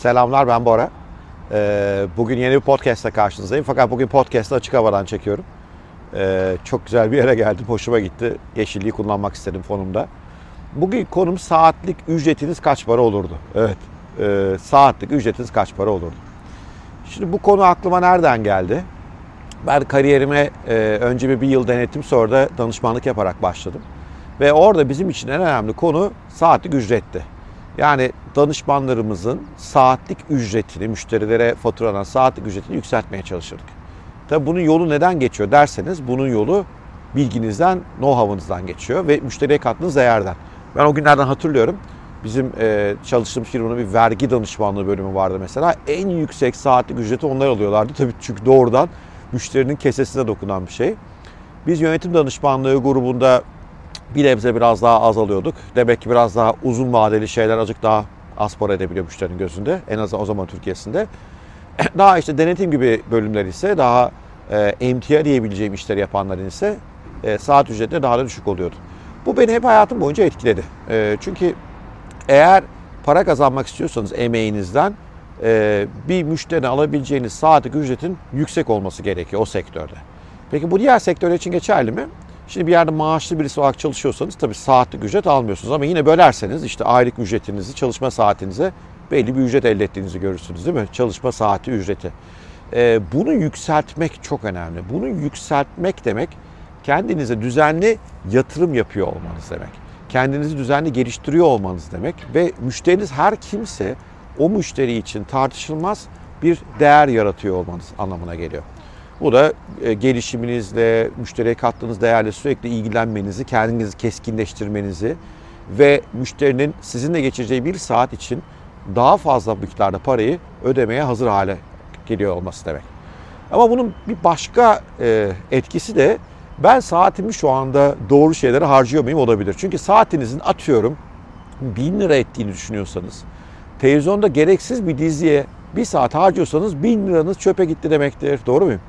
Selamlar, ben Bora. Bugün yeni bir podcast'la karşınızdayım. Fakat bugün podcast'ı açık havadan çekiyorum. Çok güzel bir yere geldim. Hoşuma gitti. Yeşilliği kullanmak istedim fonumda. Bugün konum saatlik ücretiniz kaç para olurdu? Evet. Saatlik ücretiniz kaç para olurdu? Şimdi bu konu aklıma nereden geldi? Ben kariyerime önce bir yıl denetim, sonra da danışmanlık yaparak başladım. Ve orada bizim için en önemli konu saatlik ücretti. Yani danışmanlarımızın saatlik ücretini, müşterilere faturadan saatlik ücretini yükseltmeye çalışırdık. Tabii bunun yolu neden geçiyor derseniz, bunun yolu bilginizden, know-how'ınızdan geçiyor ve müşteriye kattığınız değerden. Ben o günlerden hatırlıyorum. Bizim çalıştığımız firmanın bir vergi danışmanlığı bölümü vardı mesela. En yüksek saatlik ücreti onlar alıyorlardı. Tabii çünkü doğrudan müşterinin kesesine dokunan bir şey. Biz yönetim danışmanlığı grubunda bir nebze biraz daha az alıyorduk. Demek ki biraz daha uzun vadeli şeyler azıcık daha az para edebiliyor müşterinin gözünde. En azından o zaman Türkiye'sinde. Daha işte denetim gibi bölümler ise, daha emtia diyebileceğim işleri yapanların ise saat ücretleri daha da düşük oluyordu. Bu beni hep hayatım boyunca etkiledi. Çünkü eğer para kazanmak istiyorsanız emeğinizden, bir müşteriden alabileceğiniz saatlik ücretin yüksek olması gerekiyor o sektörde. Peki bu diğer sektörler için geçerli mi? Şimdi bir yerde maaşlı birisi olarak çalışıyorsanız tabii saatlik ücret almıyorsunuz, ama yine bölerseniz işte aylık ücretinizi çalışma saatinize belli bir ücret elde ettiğinizi görürsünüz, değil mi? Çalışma saati ücreti. Bunu yükseltmek çok önemli. Bunu yükseltmek demek kendinize düzenli yatırım yapıyor olmanız demek. Kendinizi düzenli geliştiriyor olmanız demek ve müşteriniz her kimse, o müşteri için tartışılmaz bir değer yaratıyor olmanız anlamına geliyor. Bu da gelişiminizle, müşteriye kattığınız değerle sürekli ilgilenmenizi, kendinizi keskinleştirmenizi ve müşterinin sizinle geçireceği bir saat için daha fazla miktarda parayı ödemeye hazır hale geliyor olması demek. Ama bunun bir başka etkisi de, ben saatimi şu anda doğru şeylere harcıyor muyum olabilir. Çünkü saatinizin atıyorum 1.000 lira ettiğini düşünüyorsanız, televizyonda gereksiz bir diziye bir saat harcıyorsanız 1.000 liranız çöpe gitti demektir. Doğru muyum?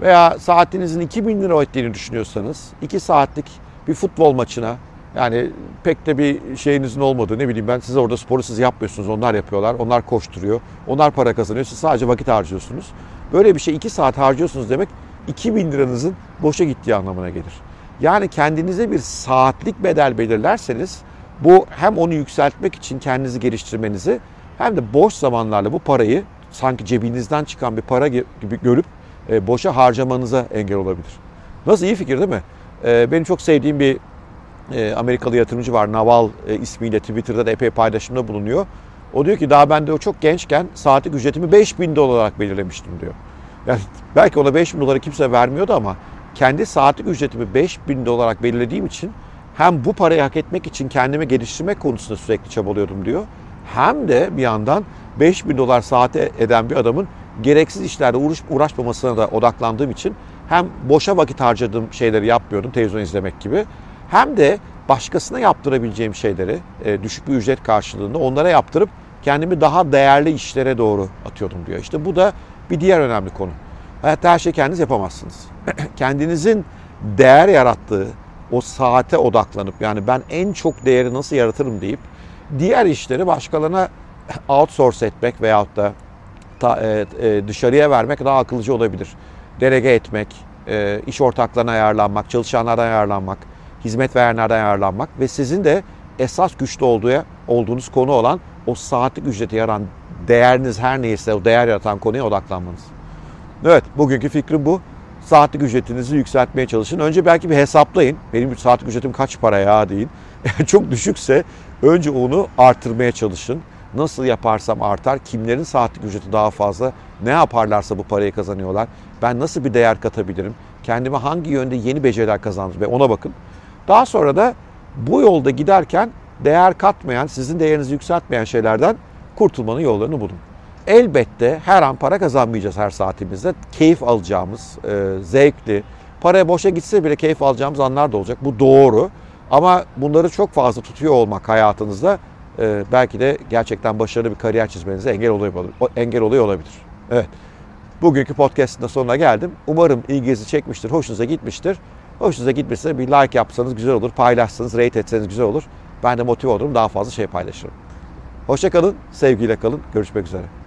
Veya saatinizin 2.000 lira ettiğini düşünüyorsanız 2 saatlik bir futbol maçına, yani pek de bir şeyinizin olmadığı, ne bileyim ben, siz orada sporu siz yapmıyorsunuz, onlar yapıyorlar, onlar koşturuyor, onlar para kazanıyor, siz sadece vakit harcıyorsunuz. Böyle bir şey 2 saat harcıyorsunuz demek 2.000 liranızın boşa gittiği anlamına gelir. Yani kendinize bir saatlik bedel belirlerseniz, bu hem onu yükseltmek için kendinizi geliştirmenizi, hem de boş zamanlarla bu parayı sanki cebinizden çıkan bir para gibi görüp boşa harcamanıza engel olabilir. Nasıl, iyi fikir değil mi? Benim çok sevdiğim bir Amerikalı yatırımcı var. Naval ismiyle Twitter'da da epey paylaşımda bulunuyor. O diyor ki, daha ben de çok gençken saatlik ücretimi $5.000 olarak belirlemiştim diyor. Yani belki ona $5.000 kimse vermiyordu, ama kendi saatlik ücretimi $5.000 olarak belirlediğim için hem bu parayı hak etmek için kendimi geliştirmek konusunda sürekli çabalıyordum diyor. Hem de bir yandan $5.000 saate eden bir adamın gereksiz işlerle uğraşmamasına da odaklandığım için hem boşa vakit harcadığım şeyleri yapmıyordum, televizyon izlemek gibi, hem de başkasına yaptırabileceğim şeyleri düşük bir ücret karşılığında onlara yaptırıp kendimi daha değerli işlere doğru atıyordum diyor. İşte bu da bir diğer önemli konu. Hayatta her şeyi kendiniz yapamazsınız. Kendinizin değer yarattığı o saate odaklanıp, yani ben en çok değeri nasıl yaratırım deyip diğer işleri başkalarına outsource etmek veyahut da dışarıya vermek daha akılcı olabilir. Delege etmek, iş ortaklarına ayarlanmak, çalışanlardan ayarlanmak, hizmet verenlerden ayarlanmak ve sizin de esas güçlü olduğunuz konu olan o saatlik ücreti yaran değeriniz her neyse, o değer yaratan konuya odaklanmanız. Evet, bugünkü fikrim bu. Saatlik ücretinizi yükseltmeye çalışın. Önce belki bir hesaplayın. Benim saatlik ücretim kaç para ya deyin. Çok düşükse önce onu artırmaya çalışın. Nasıl yaparsam artar, kimlerin saatlik ücreti daha fazla, ne yaparlarsa bu parayı kazanıyorlar. Ben nasıl bir değer katabilirim? Kendime hangi yönde yeni beceriler kazandırırım? Ona bakın. Daha sonra da bu yolda giderken değer katmayan, sizin değerinizi yükseltmeyen şeylerden kurtulmanın yollarını bulun. Elbette her an para kazanmayacağız her saatimizde. Keyif alacağımız, zevkli, paraya boşa gitse bile keyif alacağımız anlar da olacak. Bu doğru. Ama bunları çok fazla tutuyor olmak hayatınızda belki de gerçekten başarılı bir kariyer çizmenize engel oluyor olabilir. Evet. Bugünkü podcast'ın da sonuna geldim. Umarım ilginizi çekmiştir, hoşunuza gitmiştir. Hoşunuza gitmişse bir like yapsanız güzel olur, paylaşsanız, rate etseniz güzel olur. Ben de motive olurum, daha fazla şey paylaşırım. Hoşça kalın, sevgiyle kalın. Görüşmek üzere.